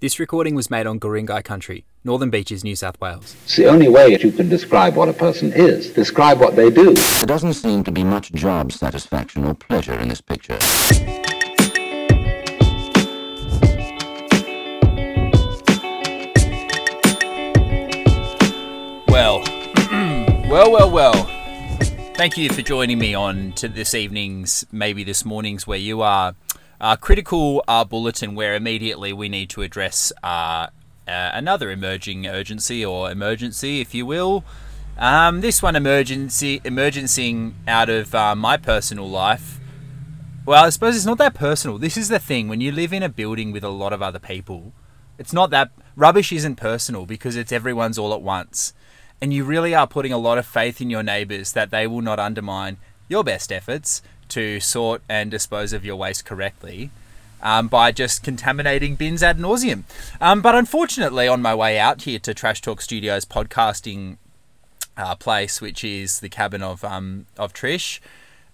This recording was made on Guringai Country, Northern Beaches, New South Wales. It's the only way that you can describe what a person is. Describe what they do. There doesn't seem to be much job satisfaction or pleasure in this picture. Well, well. Thank you for joining me on to this evening's, maybe this morning's, where you are. Critical bulletin, where immediately we need to address another emerging urgency, or emergency, if you will. This one emergencing out of my personal life. Well, I suppose it's not that personal. This is the thing. When you live in a building with a lot of other people, it's not that... Rubbish isn't personal because it's everyone's all at once. And you really are putting a lot of faith in your neighbours that they will not undermine your best efforts to sort and dispose of your waste correctly by just contaminating bins ad nauseum. But unfortunately, on my way out here to Trash Talk Studios podcasting place, which is the cabin of Trish,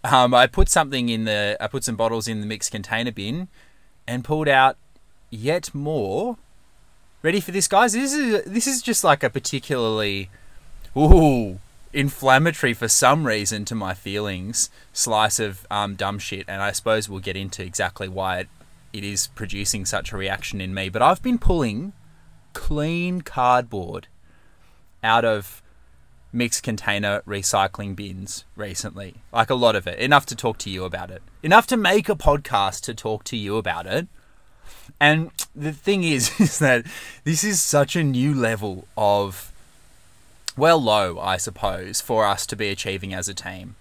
I put something in the I put some bottles in the mixed container bin and pulled out yet more. Ready for this, guys? This is just like a particularly inflammatory, for some reason, to my feelings, slice of dumb shit, and I suppose we'll get into exactly why it is producing such a reaction in me. But I've been pulling clean cardboard out of mixed container recycling bins recently, like a lot of it, enough to talk to you about it, enough to make a podcast to talk to you about it. And the thing is that this is such a new level of low, I suppose, for us to be achieving as a team.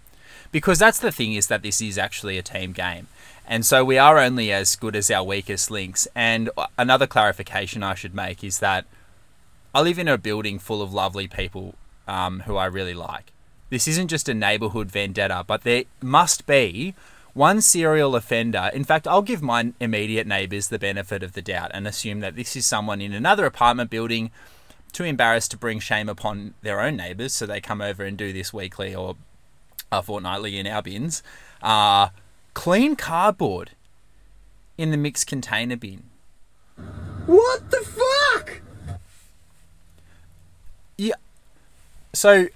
Because that's the thing, is that this is actually a team game. And so we are only as good as our weakest links. And another clarification I should make is that I live in a building full of lovely people who I really like. This isn't just a neighbourhood vendetta, but there must be one serial offender. In fact, I'll give my immediate neighbours the benefit of the doubt and assume that this is someone in another apartment building too embarrassed to bring shame upon their own neighbours, so they come over and do this weekly or fortnightly in our bins. Clean cardboard in the mixed container bin. What the fuck? Yeah. So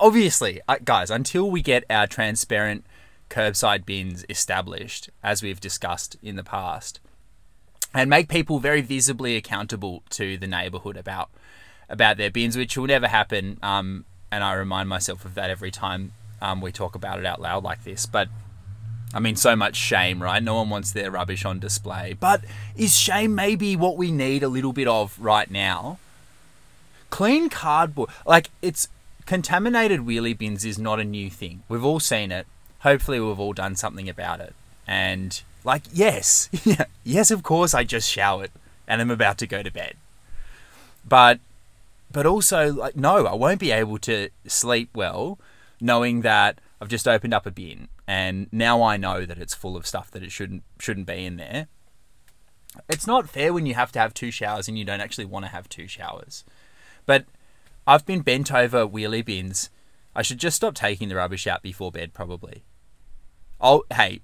obviously, guys, until we get our transparent curbside bins established, as we've discussed in the past, and make people very visibly accountable to the neighbourhood about their bins, which will never happen. And I remind myself of that every time we talk about it out loud like this. But, I mean, so much shame, right? No one wants their rubbish on display. But is shame maybe what we need a little bit of right now? Clean cardboard. Like, it's... Contaminated wheelie bins is not a new thing. We've all seen it. Hopefully, we've all done something about it. And... Like, yes, yes, of course, I just showered and I'm about to go to bed. But also, like, no, I won't be able to sleep well knowing that I've just opened up a bin and now I know that it's full of stuff that it shouldn't be in there. It's not fair when you have to have two showers and you don't actually want to have two showers. But I've been bent over wheelie bins. I should just stop taking the rubbish out before bed, probably. I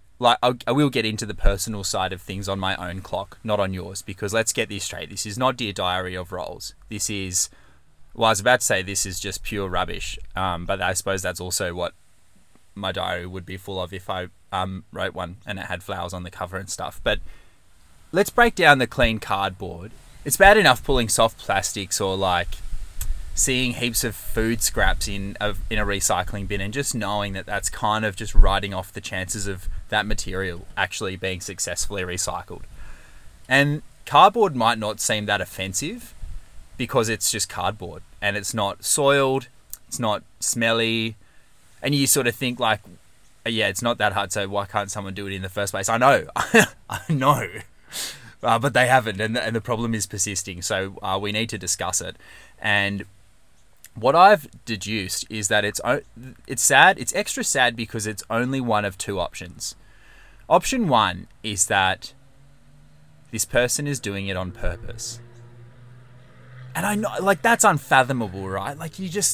will get into the personal side of things on my own clock, not on yours, because let's get this straight. This is not Dear Diary of Rolls. This is, I was about to say this is just pure rubbish, but I suppose that's also what my diary would be full of if I wrote one and it had flowers on the cover and stuff. But let's break down the clean cardboard. It's bad enough pulling soft plastics or like seeing heaps of food scraps in a recycling bin and just knowing that that's kind of just writing off the chances of that material actually being successfully recycled. And cardboard might not seem that offensive because it's just cardboard and it's not soiled, it's not smelly, and you sort of think like, yeah, it's not that hard, so why can't someone do it in the first place? I know, but they haven't, and the problem is persisting, so we need to discuss it. And what I've deduced is that it's sad. It's extra sad because it's only one of two options. Option one is that this person is doing it on purpose. And I know, like, that's unfathomable, right? Like, it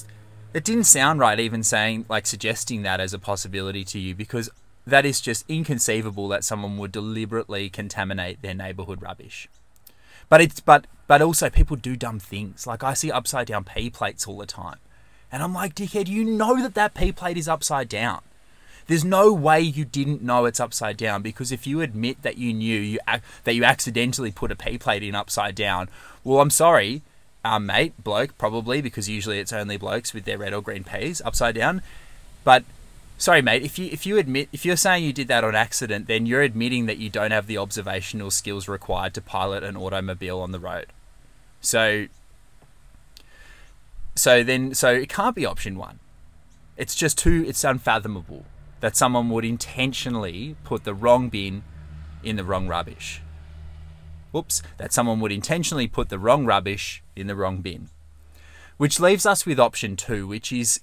didn't sound right even saying, like, suggesting that as a possibility to you, because that is just inconceivable that someone would deliberately contaminate their neighborhood rubbish. But it's but also people do dumb things. Like I see upside down P plates all the time, and I'm like, dickhead, you know that P plate is upside down. There's no way you didn't know it's upside down, because if you admit that you knew that you accidentally put a P plate in upside down, well, I'm sorry, mate, bloke, probably, because usually it's only blokes with their red or green P's upside down. But sorry, mate, if you're saying you did that on accident, then you're admitting that you don't have the observational skills required to pilot an automobile on the road. So it can't be option one. It's just it's unfathomable that someone would intentionally put the wrong bin in the wrong rubbish. That someone would intentionally put the wrong rubbish in the wrong bin. Which leaves us with option two, which is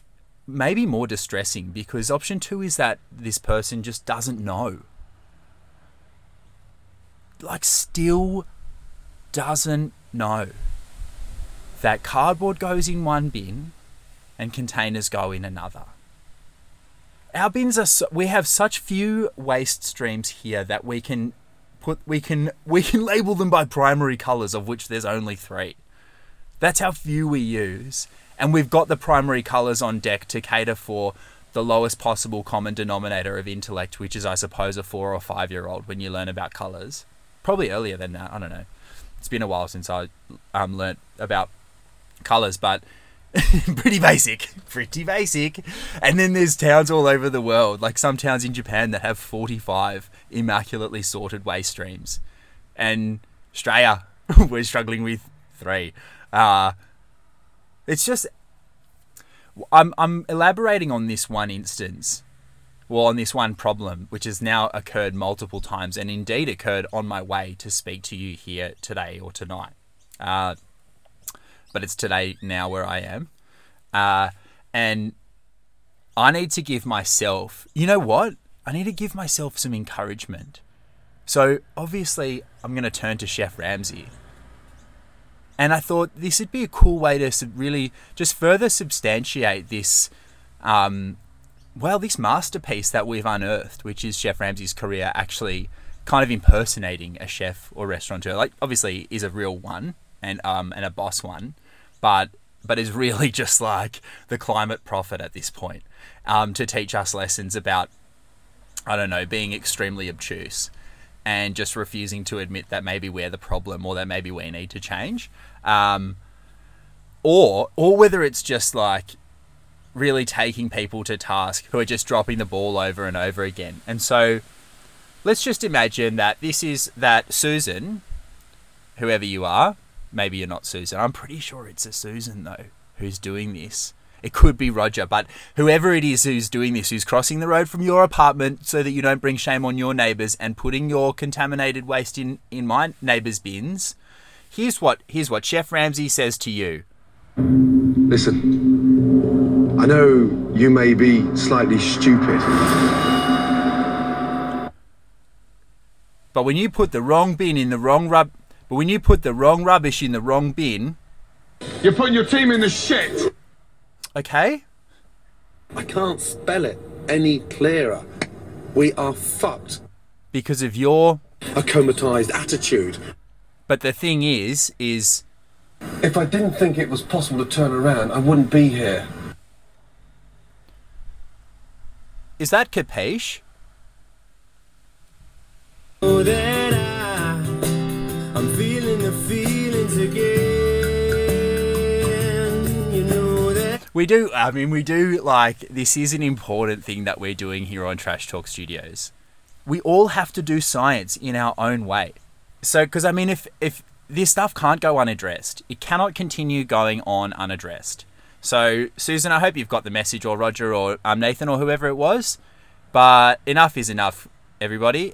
maybe more distressing, because option two is that this person just doesn't know. Like, still doesn't know that cardboard goes in one bin and containers go in another. Our bins we have such few waste streams here that we can label them by primary colours, of which there's only 3. That's how few we use. And we've got the primary colours on deck to cater for the lowest possible common denominator of intellect, which is, I suppose, a 4 or 5-year-old when you learn about colours. Probably earlier than that, I don't know. It's been a while since I learnt about colours, but pretty basic. And then there's towns all over the world, like some towns in Japan that have 45 immaculately sorted waste streams, and Australia we're struggling with 3. It's just I'm elaborating on this one instance, well, on this one problem, which has now occurred multiple times, and indeed occurred on my way to speak to you here today or tonight. But it's today now where I am. And I need to give myself, you know what? I need to give myself some encouragement. So obviously I'm going to turn to Chef Ramsay. And I thought this would be a cool way to really just further substantiate this, this masterpiece that we've unearthed, which is Chef Ramsay's career actually kind of impersonating a chef or restaurateur. Like, obviously is a real one. And a boss one, but is really just like the climate prophet at this point, to teach us lessons about, I don't know, being extremely obtuse and just refusing to admit that maybe we're the problem or that maybe we need to change, or whether it's just like really taking people to task who are just dropping the ball over and over again. And so let's just imagine that that Susan, whoever you are. Maybe you're not Susan. I'm pretty sure it's a Susan, though, who's doing this. It could be Roger, but whoever it is who's doing this, who's crossing the road from your apartment so that you don't bring shame on your neighbours and putting your contaminated waste in my neighbours' bins, here's what Chef Ramsay says to you. Listen, I know you may be slightly stupid, but when you put the wrong bin in the wrong But when you put the wrong rubbish in the wrong bin, you're putting your team in the shit. Okay? I can't spell it any clearer. We are fucked. Because of your acclimatized attitude. But the thing is if I didn't think it was possible to turn around, I wouldn't be here. Is that capiche? Oh, I'm feeling the feelings again, you know that. We do, like, this is an important thing that we're doing here on Trash Talk Studios. We all have to do science in our own way. So, because, I mean, if this stuff can't go unaddressed, it cannot continue going on unaddressed. So, Susan, I hope you've got the message, or Roger, or Nathan, or whoever it was. But enough is enough, everybody.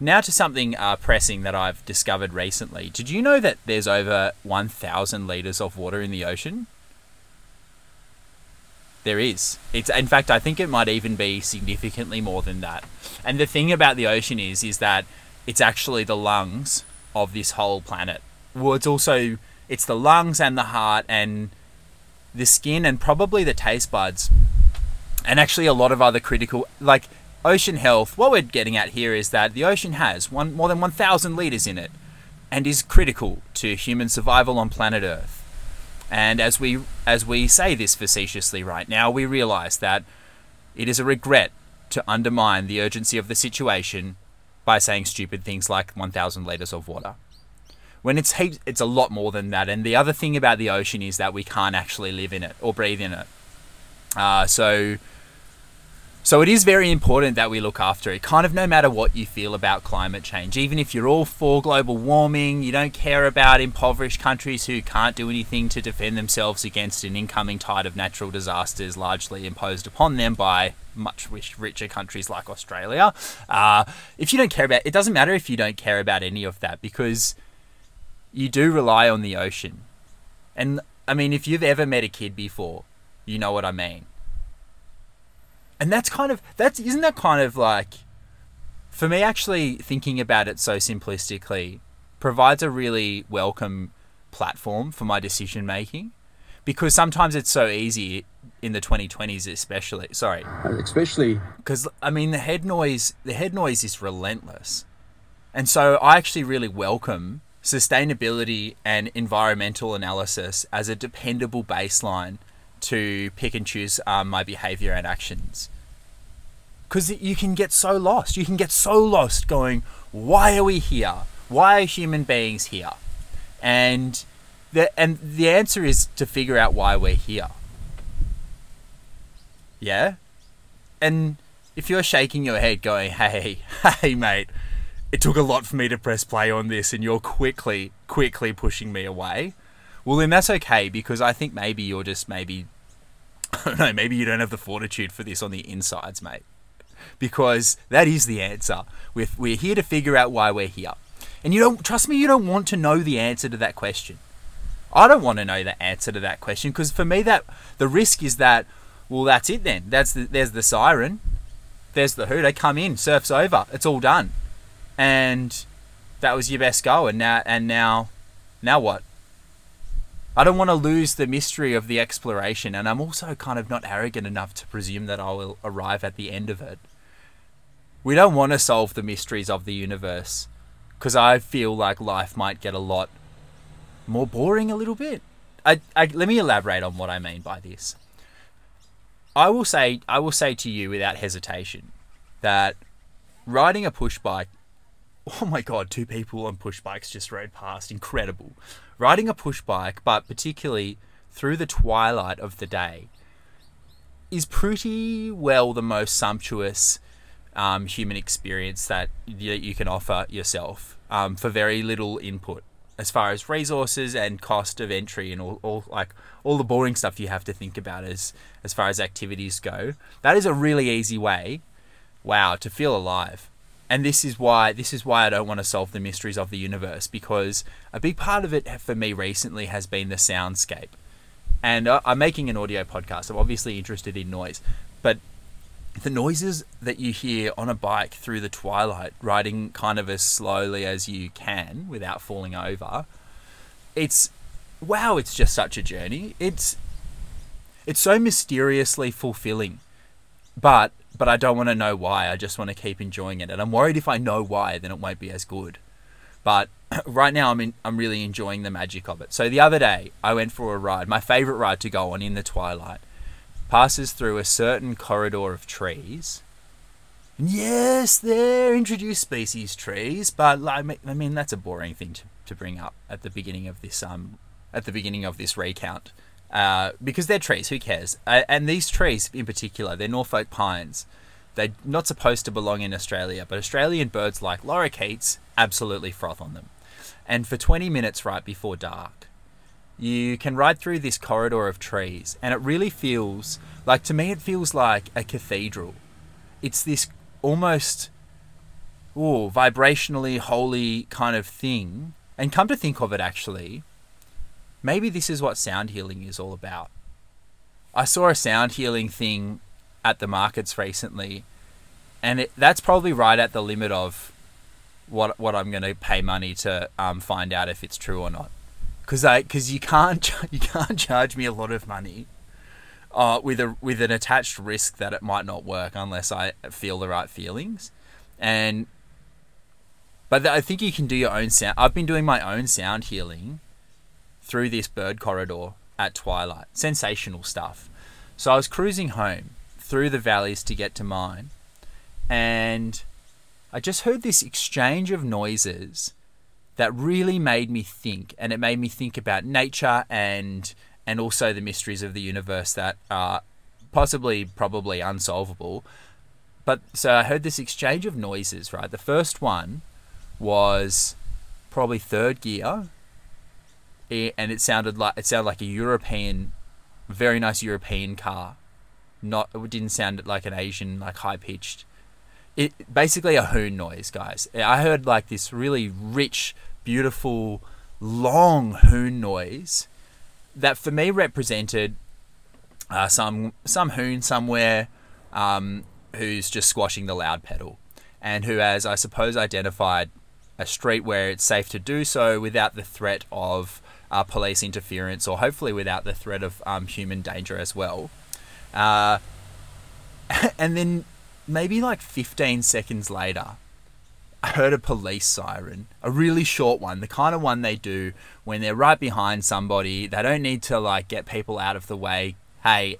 Now to something pressing that I've discovered recently. Did you know that there's over 1,000 litres of water in the ocean? There is. In fact, I think it might even be significantly more than that. And the thing about the ocean is that it's actually the lungs of this whole planet. Well, it's the lungs and the heart and the skin and probably the taste buds. And actually a lot of other critical, like, ocean health. What we're getting at here is that the ocean has more than 1,000 litres in it. and is critical to human survival on planet Earth. And as we say this facetiously right now, we realize that it is a regret to undermine the urgency of the situation by saying stupid things like 1,000 liters of water. When it's a lot more than that. And the other thing about the ocean is that we can't actually live in it or breathe in it. So it is very important that we look after it, kind of no matter what you feel about climate change. Even if you're all for global warming, you don't care about impoverished countries who can't do anything to defend themselves against an incoming tide of natural disasters largely imposed upon them by much richer countries like Australia. If you don't care about it, doesn't matter if you don't care about any of that, because you do rely on the ocean. And I mean, if you've ever met a kid before, you know what I mean. And isn't that kind of like, for me, actually thinking about it so simplistically provides a really welcome platform for my decision making, because sometimes it's so easy in the 2020s, especially because I mean, the head noise is relentless. And so I actually really welcome sustainability and environmental analysis as a dependable baseline to pick and choose my behavior and actions, because you can get so lost going, why are we here? Why are human beings here? And the answer is to figure out why we're here. Yeah. And if you're shaking your head going, hey mate, it took a lot for me to press play on this and you're quickly pushing me away, well, then that's okay, because I think maybe you're just maybe you don't have the fortitude for this on the insides, mate. Because that is the answer. We're here to figure out why we're here. And you don't want to know the answer to that question. I don't want to know the answer to that question, because for me, that the risk is that, well, that's it then. There's the siren. There's the hooter. Come in. Surf's over. It's all done. And that was your best go. And now what? I don't want to lose the mystery of the exploration, and I'm also kind of not arrogant enough to presume that I will arrive at the end of it. We don't want to solve the mysteries of the universe, because I feel like life might get a lot more boring a little bit. Let me elaborate on what I mean by this. I will say to you without hesitation that riding a push bike, oh my God, two people on push bikes just rode past, incredible. Riding a push bike, but particularly through the twilight of the day, is pretty well the most sumptuous human experience that you can offer yourself for very little input as far as resources and cost of entry and all the boring stuff you have to think about as far as activities go. That is a really easy way, wow, to feel alive. And this is why I don't want to solve the mysteries of the universe, because a big part of it for me recently has been the soundscape. And I'm making an audio podcast. I'm obviously interested in noise, but the noises that you hear on a bike through the twilight, riding kind of as slowly as you can without falling over, it's just such a journey. It's so mysteriously fulfilling, but I don't want to know why. I just want to keep enjoying it. And I'm worried if I know why, then it won't be as good. But right now I'm really enjoying the magic of it. So the other day I went for a ride, my favorite ride to go on in the twilight, passes through a certain corridor of trees. And yes, they're introduced species trees, but I mean, that's a boring thing to bring up at the beginning of this, recount. Because they're trees, who cares? And these trees in particular, they're Norfolk pines. They're not supposed to belong in Australia, but Australian birds like lorikeets absolutely froth on them. And for 20 minutes right before dark, you can ride through this corridor of trees, and it really feels like, to me, it feels like a cathedral. It's this almost vibrationally holy kind of thing. And come to think of it, actually, maybe this is what sound healing is all about. I saw a sound healing thing at the markets recently, and that's probably right at the limit of what I'm going to pay money to find out if it's true or not. Because you can't charge me a lot of money with an attached risk that it might not work unless I feel the right feelings. And But I think you can do your own sound. I've been doing my own sound healing through this bird corridor at twilight. Sensational stuff. So I was cruising home through the valleys to get to mine, and I just heard this exchange of noises that really made me think, and it made me think about nature and also the mysteries of the universe that are possibly, probably unsolvable. But so I heard this exchange of noises, right? The first one was probably third gear, and it sounded like a European, very nice European car. It didn't sound like an Asian, like high pitched. It basically a hoon noise, guys. I heard like this really rich, beautiful, long hoon noise that for me represented some hoon somewhere who's just squashing the loud pedal, and who has, I suppose, identified a street where it's safe to do so without the threat of police interference, or hopefully without the threat of human danger as well. And then maybe like 15 seconds later, I heard a police siren, a really short one, the kind of one they do when they're right behind somebody. They don't need to like get people out of the way. Hey,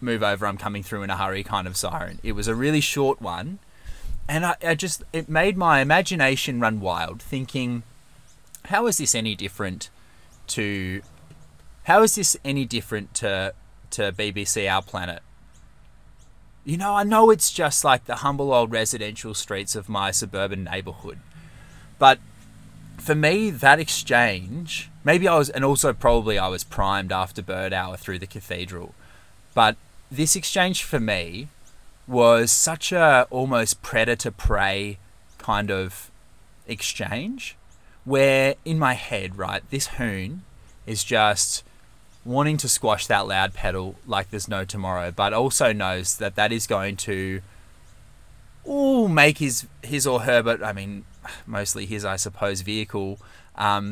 move over, I'm coming through in a hurry kind of siren. It was a really short one. And it made my imagination run wild, thinking, how is this any different to BBC Our Planet? You know, I know it's just like the humble old residential streets of my suburban neighborhood, but for me, that exchange, I was primed after bird hour through the cathedral, but this exchange for me was such a almost predator-prey kind of exchange, where in my head, right, this hoon is just wanting to squash that loud pedal like there's no tomorrow, but also knows that is going to make his or her, but I mean, mostly his, I suppose, vehicle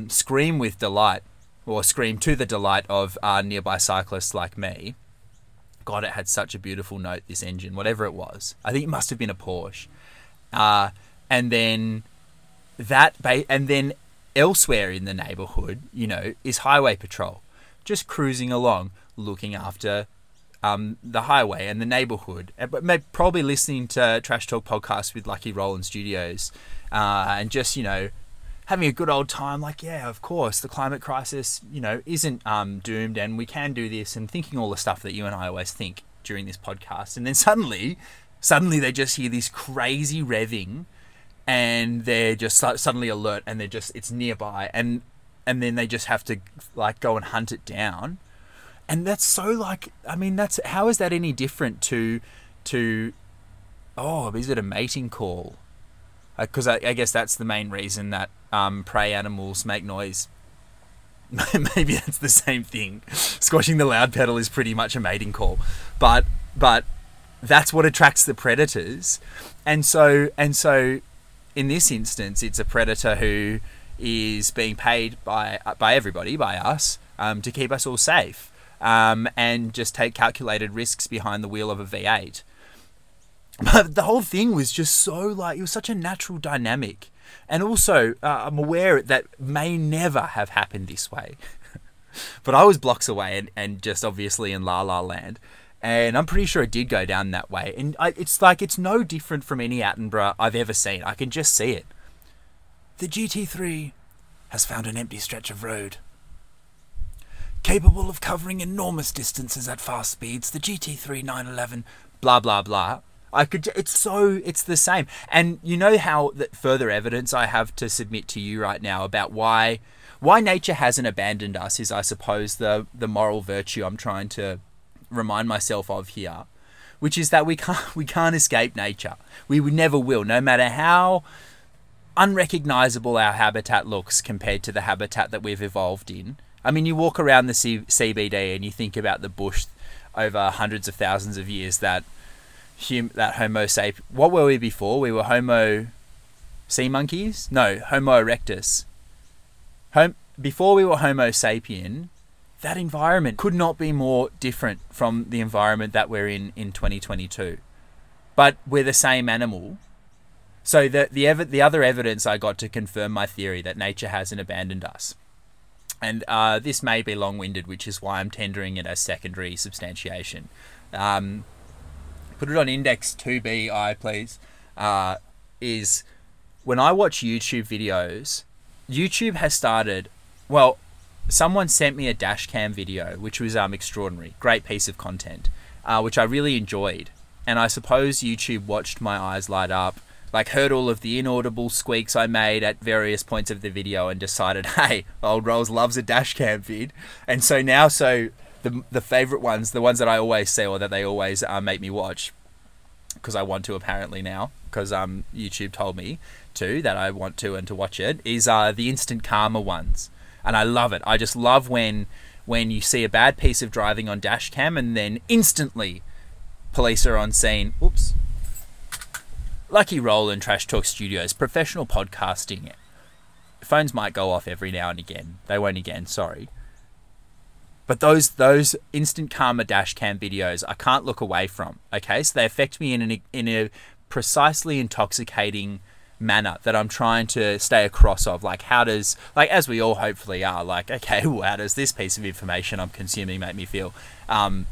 scream with delight, or scream to the delight of nearby cyclists like me. God, it had such a beautiful note, this engine, whatever it was. I think it must have been a Porsche. And then elsewhere in the neighborhood, you know, is highway patrol, just cruising along, looking after the highway and the neighborhood, but probably listening to Trash Talk podcast with Lucky Roland Studios, and just, you know, having a good old time, like, yeah, of course, the climate crisis, you know, isn't doomed, and we can do this, and thinking all the stuff that you and I always think during this podcast. And then suddenly they just hear this crazy revving, and they're just suddenly alert, and they're just, it's nearby, and then they just have to like go and hunt it down. And that's so like, I mean, that's, how is that any different to is it a mating call? Because I guess that's the main reason that prey animals make noise. Maybe that's the same thing. Squashing the loud pedal is pretty much a mating call, but that's what attracts the predators. And so in this instance, it's a predator who is being paid by everybody, by us, to keep us all safe, and just take calculated risks behind the wheel of a V8. But the whole thing was just so like, it was such a natural dynamic. And also, I'm aware that may never have happened this way. But I was blocks away and just obviously in La La Land. And I'm pretty sure it did go down that way. And it's like, it's no different from any Attenborough I've ever seen. I can just see it. The GT3 has found an empty stretch of road. Capable of covering enormous distances at fast speeds, the GT3 911, blah, blah, blah. It's the same. And you know how that further evidence I have to submit to you right now about why nature hasn't abandoned us is, I suppose, the moral virtue I'm trying to remind myself of here, which is that we can't escape nature. We never will, no matter how unrecognizable our habitat looks compared to the habitat that we've evolved in. I mean, you walk around the CBD and you think about the bush over hundreds of thousands of years that Homo sapiens, what were we before? We were Homo sea monkeys? No, Homo erectus. Before we were Homo sapien, that environment could not be more different from the environment that we're in 2022. But we're the same animal. So the other evidence I got to confirm my theory that nature hasn't abandoned us. And this may be long-winded, which is why I'm tendering it as secondary substantiation. Put it on index 2BI, please. Is when I watch YouTube videos, YouTube has started... Well, someone sent me a dash cam video, which was extraordinary. Great piece of content, which I really enjoyed. And I suppose YouTube watched my eyes light up, like heard all of the inaudible squeaks I made at various points of the video and decided, hey, old Rolls loves a dash cam vid. And so now, the favorite ones, the ones that I always see or that they always make me watch, because I want to apparently now, because YouTube told me to, that I want to and to watch it, is the instant karma ones. And I love it. I just love when you see a bad piece of driving on dash cam and then instantly police are on scene. Oops. Lucky Roll and Trash Talk Studios, professional podcasting. Phones might go off every now and again. They won't again, sorry. But those instant karma dash cam videos, I can't look away from, okay? So they affect me in a precisely intoxicating manner that I'm trying to stay across of. Like, how does, like, as we all hopefully are, like, okay, well, how does this piece of information I'm consuming make me feel? And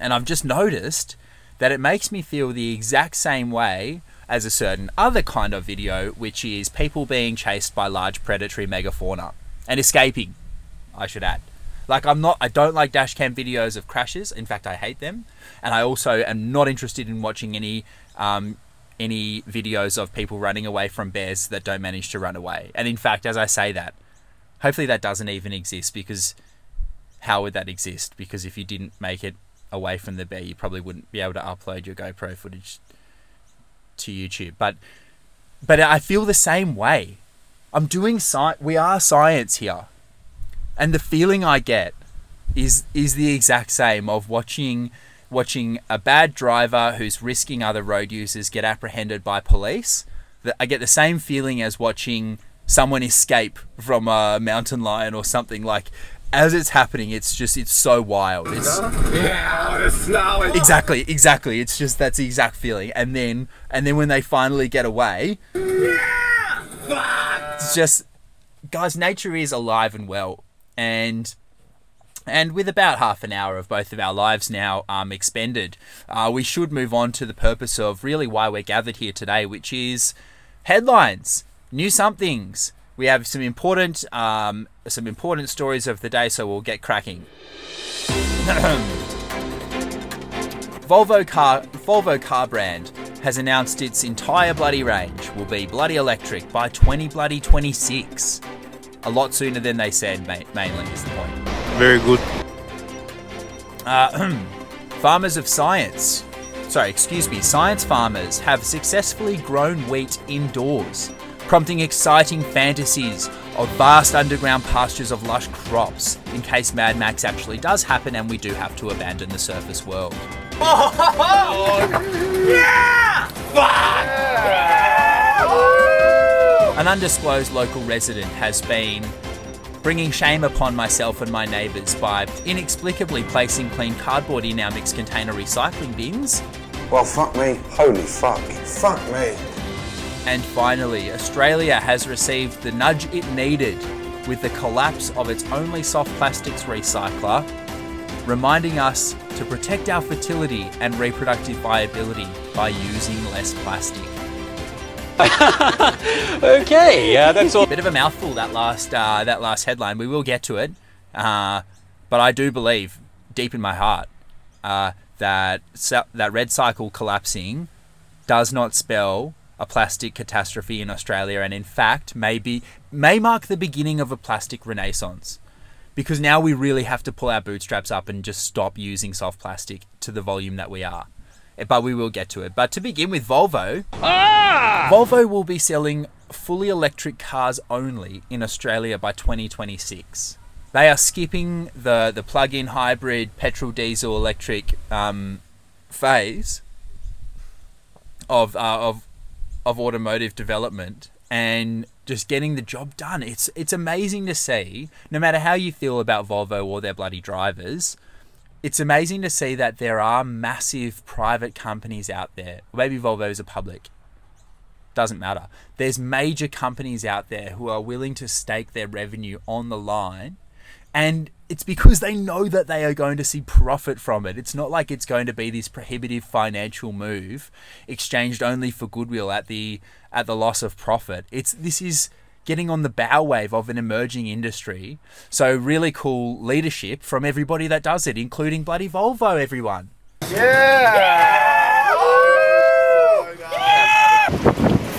I've just noticed that it makes me feel the exact same way as a certain other kind of video, which is people being chased by large predatory megafauna and escaping, I should add. Like, I don't like dash cam videos of crashes. In fact, I hate them. And I also am not interested in watching any videos of people running away from bears that don't manage to run away. And in fact, as I say that, hopefully that doesn't even exist, because how would that exist? Because if you didn't make it away from the bear, you probably wouldn't be able to upload your GoPro footage to YouTube. But I feel the same way. I'm doing science. We are science here, and the feeling I get is the exact same of watching a bad driver who's risking other road users get apprehended by police. I get the same feeling as watching someone escape from a mountain lion or something. Like, as it's happening, it's so wild. Exactly. It's just, that's the exact feeling. And then when they finally get away, it's just, guys, nature is alive and well. And with about half an hour of both of our lives now expended, we should move on to the purpose of really why we're gathered here today, which is headlines, new somethings. We have some important stories of the day, so we'll get cracking. Volvo car brand has announced its entire bloody range will be bloody electric by 2026. A lot sooner than they said, mainly is the point. Very good. Science farmers have successfully grown wheat indoors, prompting exciting fantasies of vast underground pastures of lush crops in case Mad Max actually does happen and we do have to abandon the surface world. Oh, ho, ho. Yeah! Fuck! Yeah! Yeah! An undisclosed local resident has been bringing shame upon myself and my neighbours by inexplicably placing clean cardboard in our mixed container recycling bins. Well, fuck me. Holy fuck. Fuck me. And finally, Australia has received the nudge it needed with the collapse of its only soft plastics recycler, reminding us to protect our fertility and reproductive viability by using less plastic. Okay, yeah, that's all. Bit of a mouthful, that last headline. We will get to it, but I do believe, deep in my heart, that Red Cycle collapsing does not spell a plastic catastrophe in Australia, and in fact may mark the beginning of a plastic renaissance, because now we really have to pull our bootstraps up and just stop using soft plastic to the volume that we are. But we will get to it. But to begin with, Volvo will be selling fully electric cars only in Australia by 2026. They are skipping the plug-in hybrid petrol diesel electric phase of automotive development and just getting the job done. It's amazing to see, no matter how you feel about Volvo or their bloody drivers, it's amazing to see that there are massive private companies out there. Maybe Volvo is a public, Doesn't matter. There's major companies out there who are willing to stake their revenue on the line, and it's because they know that they are going to see profit from it. It's not like it's going to be this prohibitive financial move exchanged only for goodwill at the loss of profit. This is getting on the bow wave of an emerging industry. So really cool leadership from everybody that does it, including bloody Volvo, everyone. Yeah! Yeah! Woo! Yeah!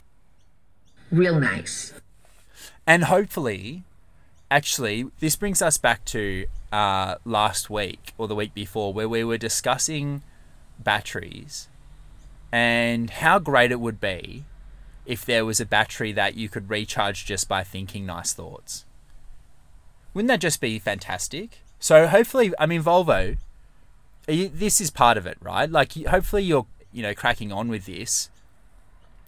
Real nice. And hopefully, actually, this brings us back to last week or the week before, where we were discussing batteries and how great it would be if there was a battery that you could recharge just by thinking nice thoughts. Wouldn't that just be fantastic? So hopefully, I mean, Volvo, this is part of it, right? Like, hopefully you're, cracking on with this.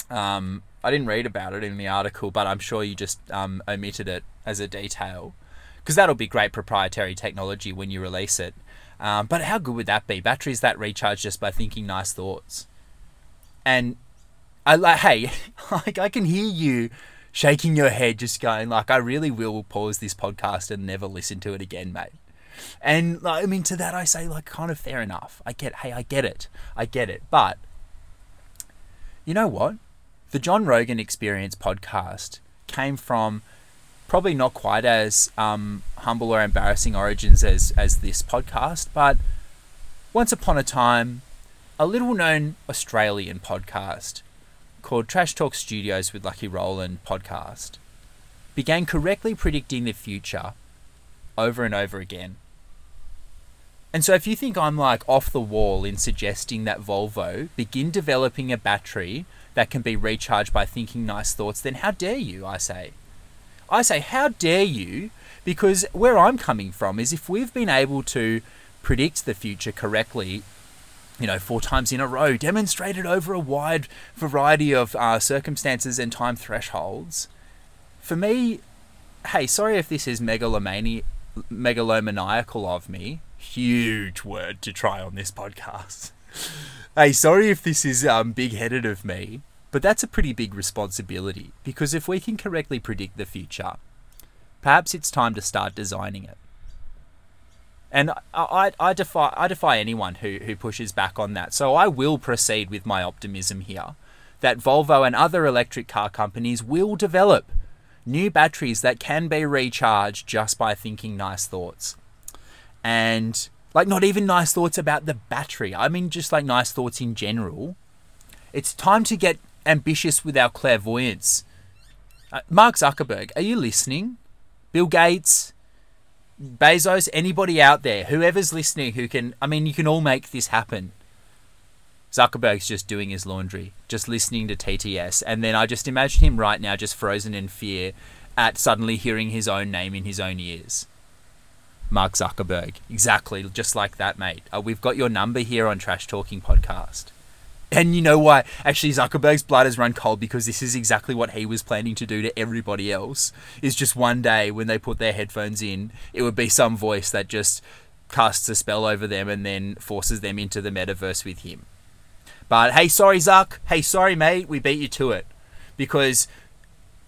I didn't read about it in the article, but I'm sure you just omitted it as a detail, because that'll be great proprietary technology when you release it. But how good would that be? Batteries that recharge just by thinking nice thoughts. And I can hear you shaking your head, just going like, I really will pause this podcast and never listen to it again, mate. And to that I say, kind of fair enough. I get it. But you know what? The John Rogan Experience podcast came from probably not quite as humble or embarrassing origins as this podcast, but once upon a time, a little known Australian podcast called Trash Talk Studios with Lucky Roland podcast began correctly predicting the future over and over again. And so if you think I'm off the wall in suggesting that Volvo begin developing a battery that can be recharged by thinking nice thoughts, then how dare you, I say. I say, how dare you? Because where I'm coming from is, if we've been able to predict the future correctly, 4 times in a row, demonstrated over a wide variety of circumstances and time thresholds. For me, hey, sorry if this is megalomaniacal of me. Huge word to try on this podcast. Hey, sorry if this is big-headed of me, but that's a pretty big responsibility, because if we can correctly predict the future, perhaps it's time to start designing it. And I defy anyone who pushes back on that. So I will proceed with my optimism here that Volvo and other electric car companies will develop new batteries that can be recharged just by thinking nice thoughts. And not even nice thoughts about the battery. I mean, just nice thoughts in general. It's time to get ambitious with our clairvoyance. Mark Zuckerberg, are you listening? Bill Gates, Bezos, anybody out there, whoever's listening, you can all make this happen. Zuckerberg's just doing his laundry, just listening to TTS. And then I just imagine him right now, just frozen in fear at suddenly hearing his own name in his own ears. Mark Zuckerberg. Exactly. Just like that, mate. We've got your number here on Trash Talking Podcast. And you know why? Actually, Zuckerberg's blood has run cold, because this is exactly what he was planning to do to everybody else. Is just one day when they put their headphones in, it would be some voice that just casts a spell over them and then forces them into the metaverse with him. But hey, sorry, Zuck. Hey, sorry, mate. We beat you to it, because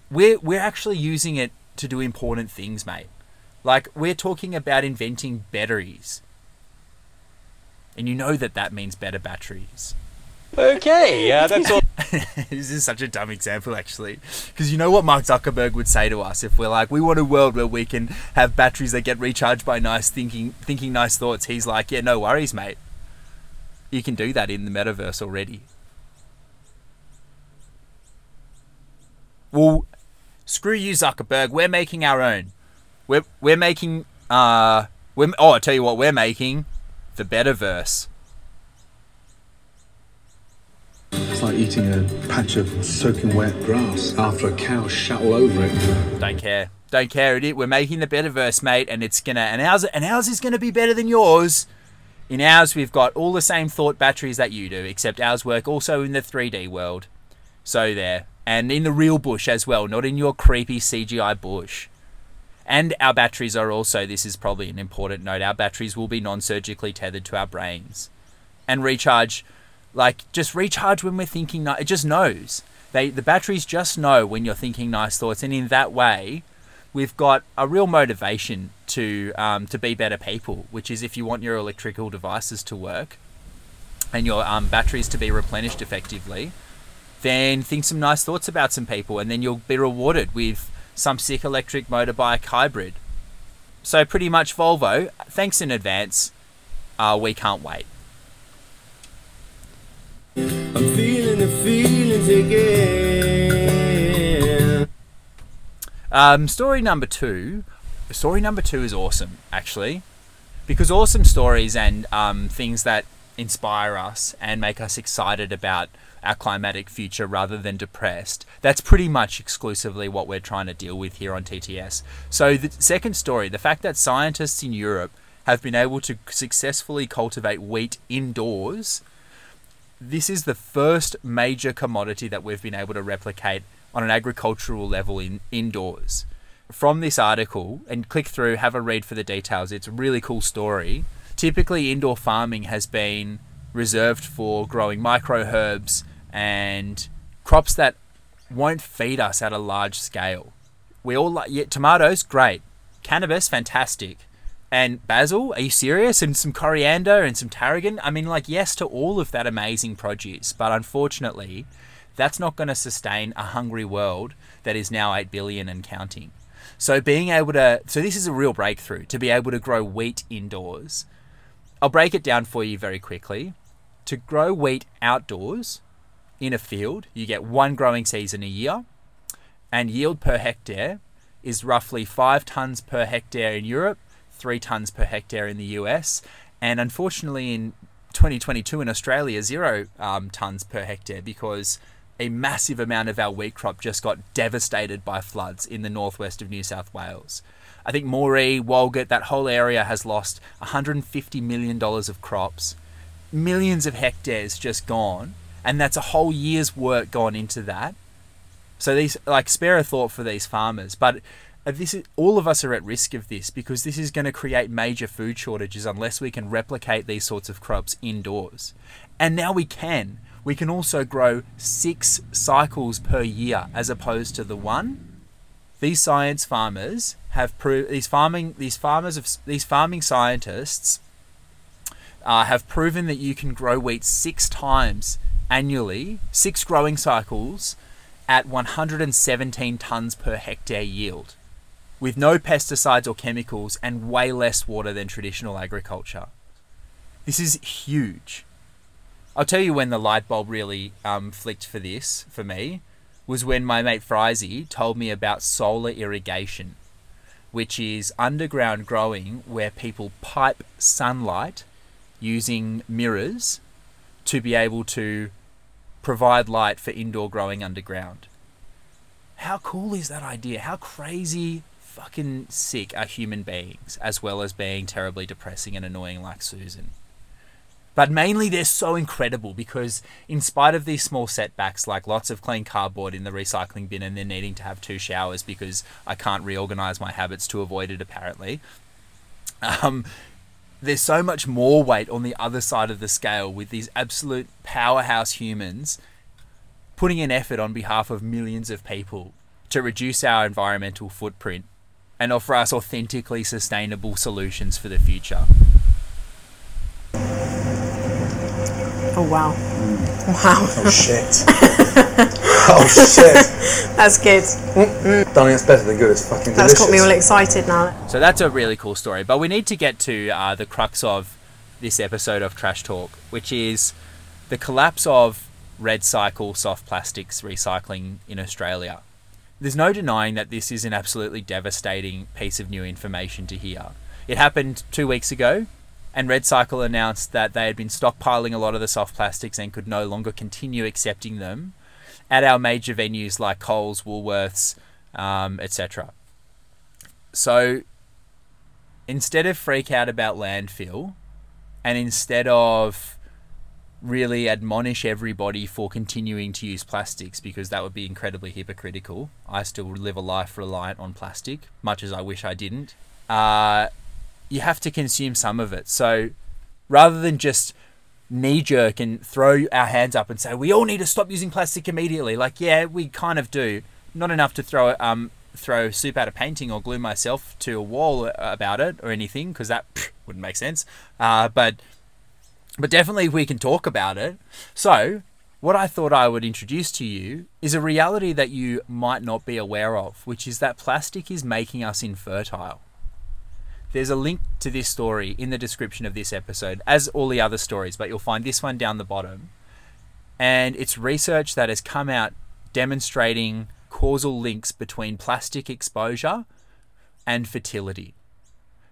we're actually using it to do important things, mate. We're talking about inventing batteries, and that means better batteries. Okay, yeah, that's all. This is such a dumb example, actually, because you know what Mark Zuckerberg would say to us if we're we want a world where we can have batteries that get recharged by thinking nice thoughts. He's like, yeah, no worries, mate. You can do that in the metaverse already. Well, screw you, Zuckerberg. We're making our own. We're making I tell you what, we're making the betterverse. It's like eating a patch of soaking wet grass after a cow shut all over it. Don't care. We're making the betterverse, mate, and it's gonna and ours is gonna be better than yours. In ours, we've got all the same thought batteries that you do, except ours work also in the 3D world. So there, and in the real bush as well, not in your creepy CGI bush. And our batteries are also, this is probably an important note, our batteries will be non-surgically tethered to our brains, and recharge. Just recharge when we're thinking. It just knows The batteries just know when you're thinking nice thoughts, and in that way, we've got a real motivation to be better people. Which is, if you want your electrical devices to work and your batteries to be replenished effectively, then think some nice thoughts about some people, and then you'll be rewarded with some sick electric motorbike hybrid. So pretty much, Volvo, thanks in advance. We can't wait. I'm feeling the feelings again. Story number 2. Story number 2 is awesome, actually, because awesome stories and things that inspire us and make us excited about our climatic future rather than depressed. That's pretty much exclusively what we're trying to deal with here on TTS. So the second story, the fact that scientists in Europe have been able to successfully cultivate wheat indoors, this is the first major commodity that we've been able to replicate on an agricultural level indoors. From this article, and click through, have a read for the details, it's a really cool story. Typically, indoor farming has been reserved for growing micro herbs and crops that won't feed us at a large scale. We all like, yeah, tomatoes, great. Cannabis, fantastic. And basil, are you serious? And some coriander and some tarragon. I mean, like, yes to all of that amazing produce, but unfortunately, that's not going to sustain a hungry world that is now 8 billion and counting. So being able to, so this is a real breakthrough, to be able to grow wheat indoors. I'll break it down for you very quickly. To grow wheat outdoors in a field, you get one growing season a year, and yield per hectare is roughly 5 tons per hectare in Europe, 3 tons per hectare in the US, and unfortunately in 2022 in Australia, 0 tons per hectare, because a massive amount of our wheat crop just got devastated by floods in the northwest of New South Wales. I think Moree, Walgett, that whole area has lost $150 million of crops, millions of hectares just gone, and that's a whole year's work gone into that. So these, like, spare a thought for these farmers, but this is, all of us are at risk of this, because this is going to create major food shortages unless we can replicate these sorts of crops indoors. And now we can. We can also grow 6 cycles per year as opposed to the one. These science farmers have proved, these farming scientists have proven that you can grow wheat 6 times annually, 6 growing cycles at 117 tons per hectare yield, with no pesticides or chemicals and way less water than traditional agriculture. This is huge. I'll tell you when the light bulb really flicked for this, for me, was when my mate Frizy told me about solar irrigation, which is underground growing where people pipe sunlight using mirrors to be able to provide light for indoor growing underground. How cool is that idea? How crazy fucking sick are human beings, as well as being terribly depressing and annoying like Susan? But mainly they're so incredible because in spite of these small setbacks, like lots of clean cardboard in the recycling bin and then needing to have 2 showers because I can't reorganize my habits to avoid it apparently, there's so much more weight on the other side of the scale with these absolute powerhouse humans putting an effort on behalf of millions of people to reduce our environmental footprint and offer us authentically sustainable solutions for the future. Oh, wow. Wow. Oh, shit. Oh, shit. That's good. Mm-mm. Darling, it's better than good. It's fucking delicious. That's got me all excited now. So that's a really cool story. But we need to get to the crux of this episode of Trash Talk, which is the collapse of Red Cycle soft plastics recycling in Australia. There's no denying that this is an absolutely devastating piece of new information to hear. It happened 2 weeks ago. And Red Cycle announced that they had been stockpiling a lot of the soft plastics and could no longer continue accepting them at our major venues like Coles, Woolworths, etc. So instead of freak out about landfill, and instead of really admonish everybody for continuing to use plastics, because that would be incredibly hypocritical. I still live a life reliant on plastic, much as I wish I didn't. You have to consume some of it. So rather than just knee-jerk and throw our hands up and say, we all need to stop using plastic immediately. Like, yeah, we kind of do. Not enough to throw soup out of painting or glue myself to a wall about it or anything, because that wouldn't make sense. But definitely we can talk about it. So what I thought I would introduce to you is a reality that you might not be aware of, which is that plastic is making us infertile. There's a link to this story in the description of this episode, as all the other stories, but you'll find this one down the bottom. And it's research that has come out demonstrating causal links between plastic exposure and fertility.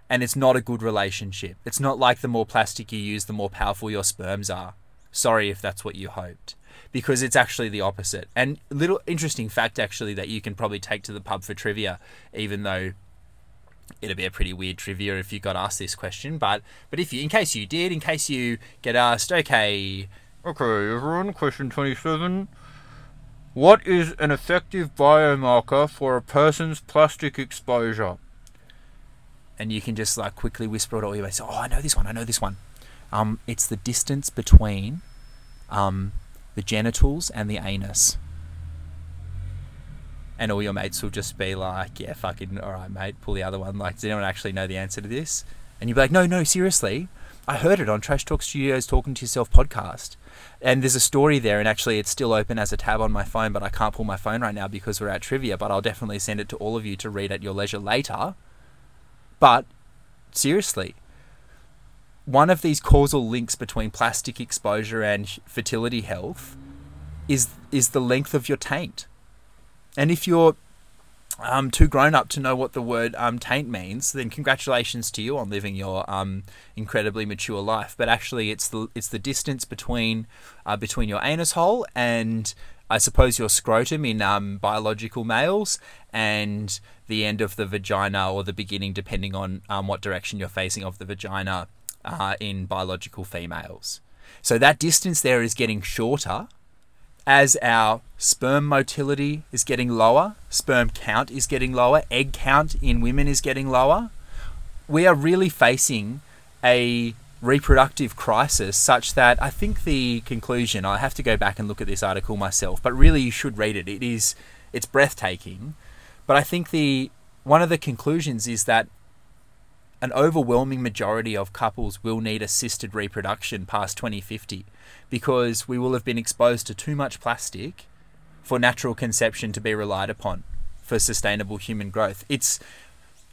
And it's not a good relationship. It's not like the more plastic you use, the more powerful your sperms are. Sorry if that's what you hoped, because it's actually the opposite. And little interesting fact, actually, that you can probably take to the pub for trivia, even though it'd be a pretty weird trivia if you got asked this question. But if you, in case you did, in case you get asked, okay, everyone, question 27. What is an effective biomarker for a person's plastic exposure? And you can just like quickly whisper it all your way. So, I know this one. It's the distance between the genitals and the anus. And all your mates will just be like, yeah, fucking, all right, mate, pull the other one. Like, does anyone actually know the answer to this? And you'd be like, no, seriously. I heard it on Trash Talk Studios Talking to Yourself podcast. And there's a story there, and actually it's still open as a tab on my phone, but I can't pull my phone right now because we're at trivia, but I'll definitely send it to all of you to read at your leisure later. But seriously, one of these causal links between plastic exposure and fertility health is the length of your taint. And if you're too grown up to know what the word taint means, then congratulations to you on living your incredibly mature life. But actually, it's the distance between your anus hole and, I suppose, your scrotum in biological males, and the end of the vagina, or the beginning, depending on what direction you're facing, of the vagina in biological females. So that distance there is getting shorter as our sperm motility is getting lower, sperm count is getting lower, egg count in women is getting lower. We are really facing a reproductive crisis such that I think the conclusion, I have to go back and look at this article myself, but really you should read it. It's breathtaking. But I think one of the conclusions is that an overwhelming majority of couples will need assisted reproduction past 2050, because we will have been exposed to too much plastic for natural conception to be relied upon for sustainable human growth.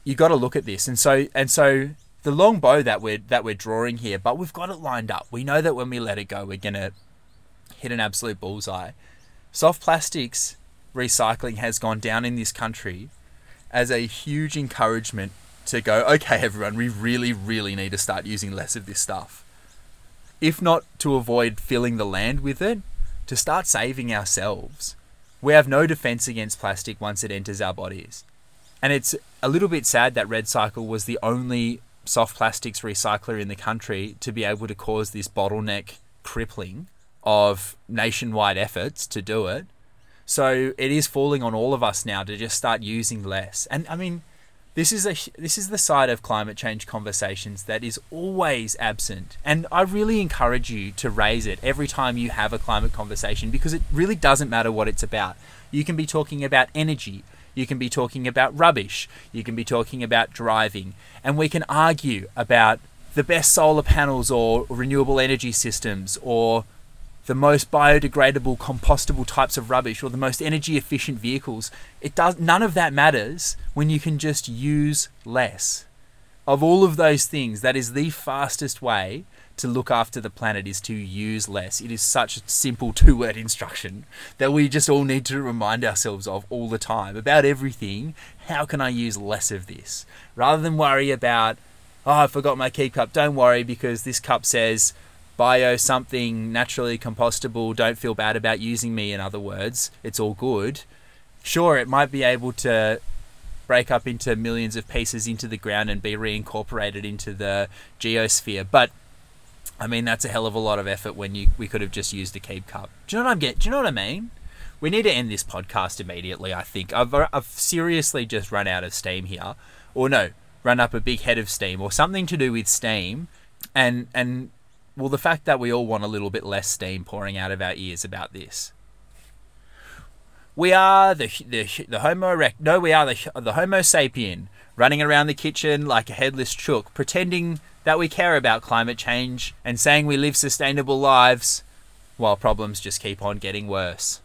You got to look at this, and so the long bow that we're drawing here, but we've got it lined up. We know that when we let it go, we're gonna hit an absolute bullseye. Soft plastics recycling has gone down in this country as a huge encouragement to go, okay, everyone, we really, really need to start using less of this stuff. If not to avoid filling the land with it, to start saving ourselves. We have no defense against plastic once it enters our bodies. And it's a little bit sad that Red Cycle was the only soft plastics recycler in the country to be able to cause this bottleneck crippling of nationwide efforts to do it. So it is falling on all of us now to just start using less. And I mean, this is the side of climate change conversations that is always absent. And I really encourage you to raise it every time you have a climate conversation, because it really doesn't matter what it's about. You can be talking about energy. You can be talking about rubbish. You can be talking about driving. And we can argue about the best solar panels or renewable energy systems, or the most biodegradable, compostable types of rubbish, or the most energy efficient vehicles. None of that matters when you can just use less. Of all of those things, that is the fastest way to look after the planet, is to use less. It is such a simple 2-word instruction that we just all need to remind ourselves of all the time, about everything. How can I use less of this? Rather than worry about, I forgot my key cup. Don't worry, because this cup says bio something, naturally compostable, don't feel bad about using me. In other words, it's all good. Sure, it might be able to break up into millions of pieces into the ground and be reincorporated into the geosphere, but I mean, that's a hell of a lot of effort when we could have just used a keep cup. Do you know what I'm getting? Do you know what I mean? We need to end this podcast immediately, I think. I've seriously just run out of steam here, run up a big head of steam, or something to do with steam, and Well, the fact that we all want a little bit less steam pouring out of our ears about this. We are the Homo erect. No, we are the Homo sapien running around the kitchen like a headless chook, pretending that we care about climate change and saying we live sustainable lives, while problems just keep on getting worse.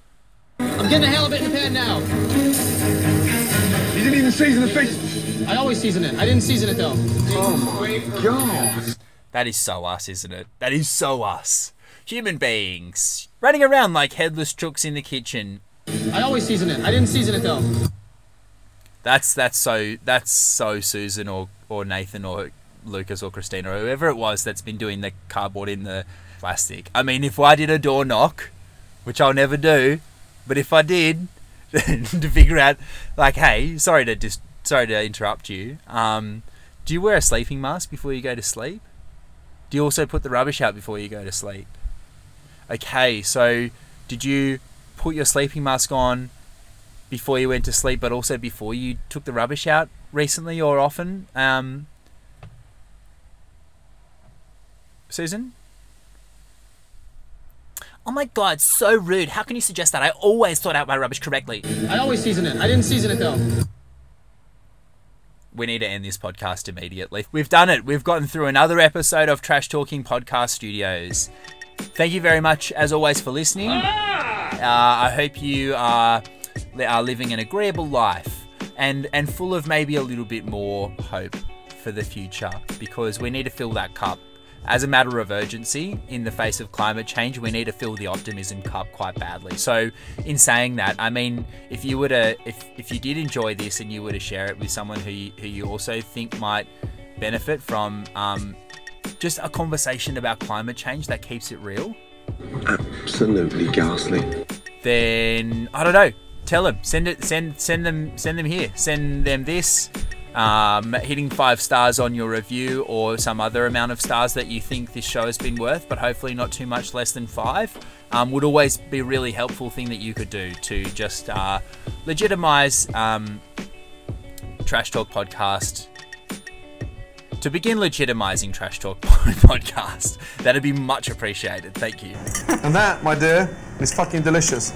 I'm getting a hell of it in the pan now. You didn't even season the fish. I always season it. I didn't season it though. Oh my God. That is so us, isn't it? That is so us. Human beings running around like headless chooks in the kitchen. I always season it. I didn't season it though. That's so Susan or Nathan or Lucas or Christina or whoever it was that's been doing the cardboard in the plastic. I mean, if I did a door knock, which I'll never do, but if I did, to figure out, like, hey, sorry to interrupt you. Do you wear a sleeping mask before you go to sleep? Do you also put the rubbish out before you go to sleep? Okay, so did you put your sleeping mask on before you went to sleep, but also before you took the rubbish out recently or often? Susan? Oh my God, so rude. How can you suggest that? I always sort out my rubbish correctly. I always season it. I didn't season it though. We need to end this podcast immediately. We've done it. We've gotten through another episode of Trash Talking Podcast Studios. Thank you very much, as always, for listening. I hope you are living an agreeable life and full of maybe a little bit more hope for the future, because we need to fill that cup. As a matter of urgency, in the face of climate change, we need to fill the optimism cup quite badly. So in saying that, I mean, if you did enjoy this and you were to share it with someone who you also think might benefit from just a conversation about climate change that keeps it real. Absolutely ghastly. Then I don't know. Tell them. Send them here. Send them this. Hitting 5 stars on your review or some other amount of stars that you think this show has been worth, but hopefully not too much less than 5, would always be a really helpful thing that you could do to just legitimize Trash Talk Podcast. To begin legitimizing Trash Talk Podcast, that'd be much appreciated. Thank you. And that, my dear, is fucking delicious.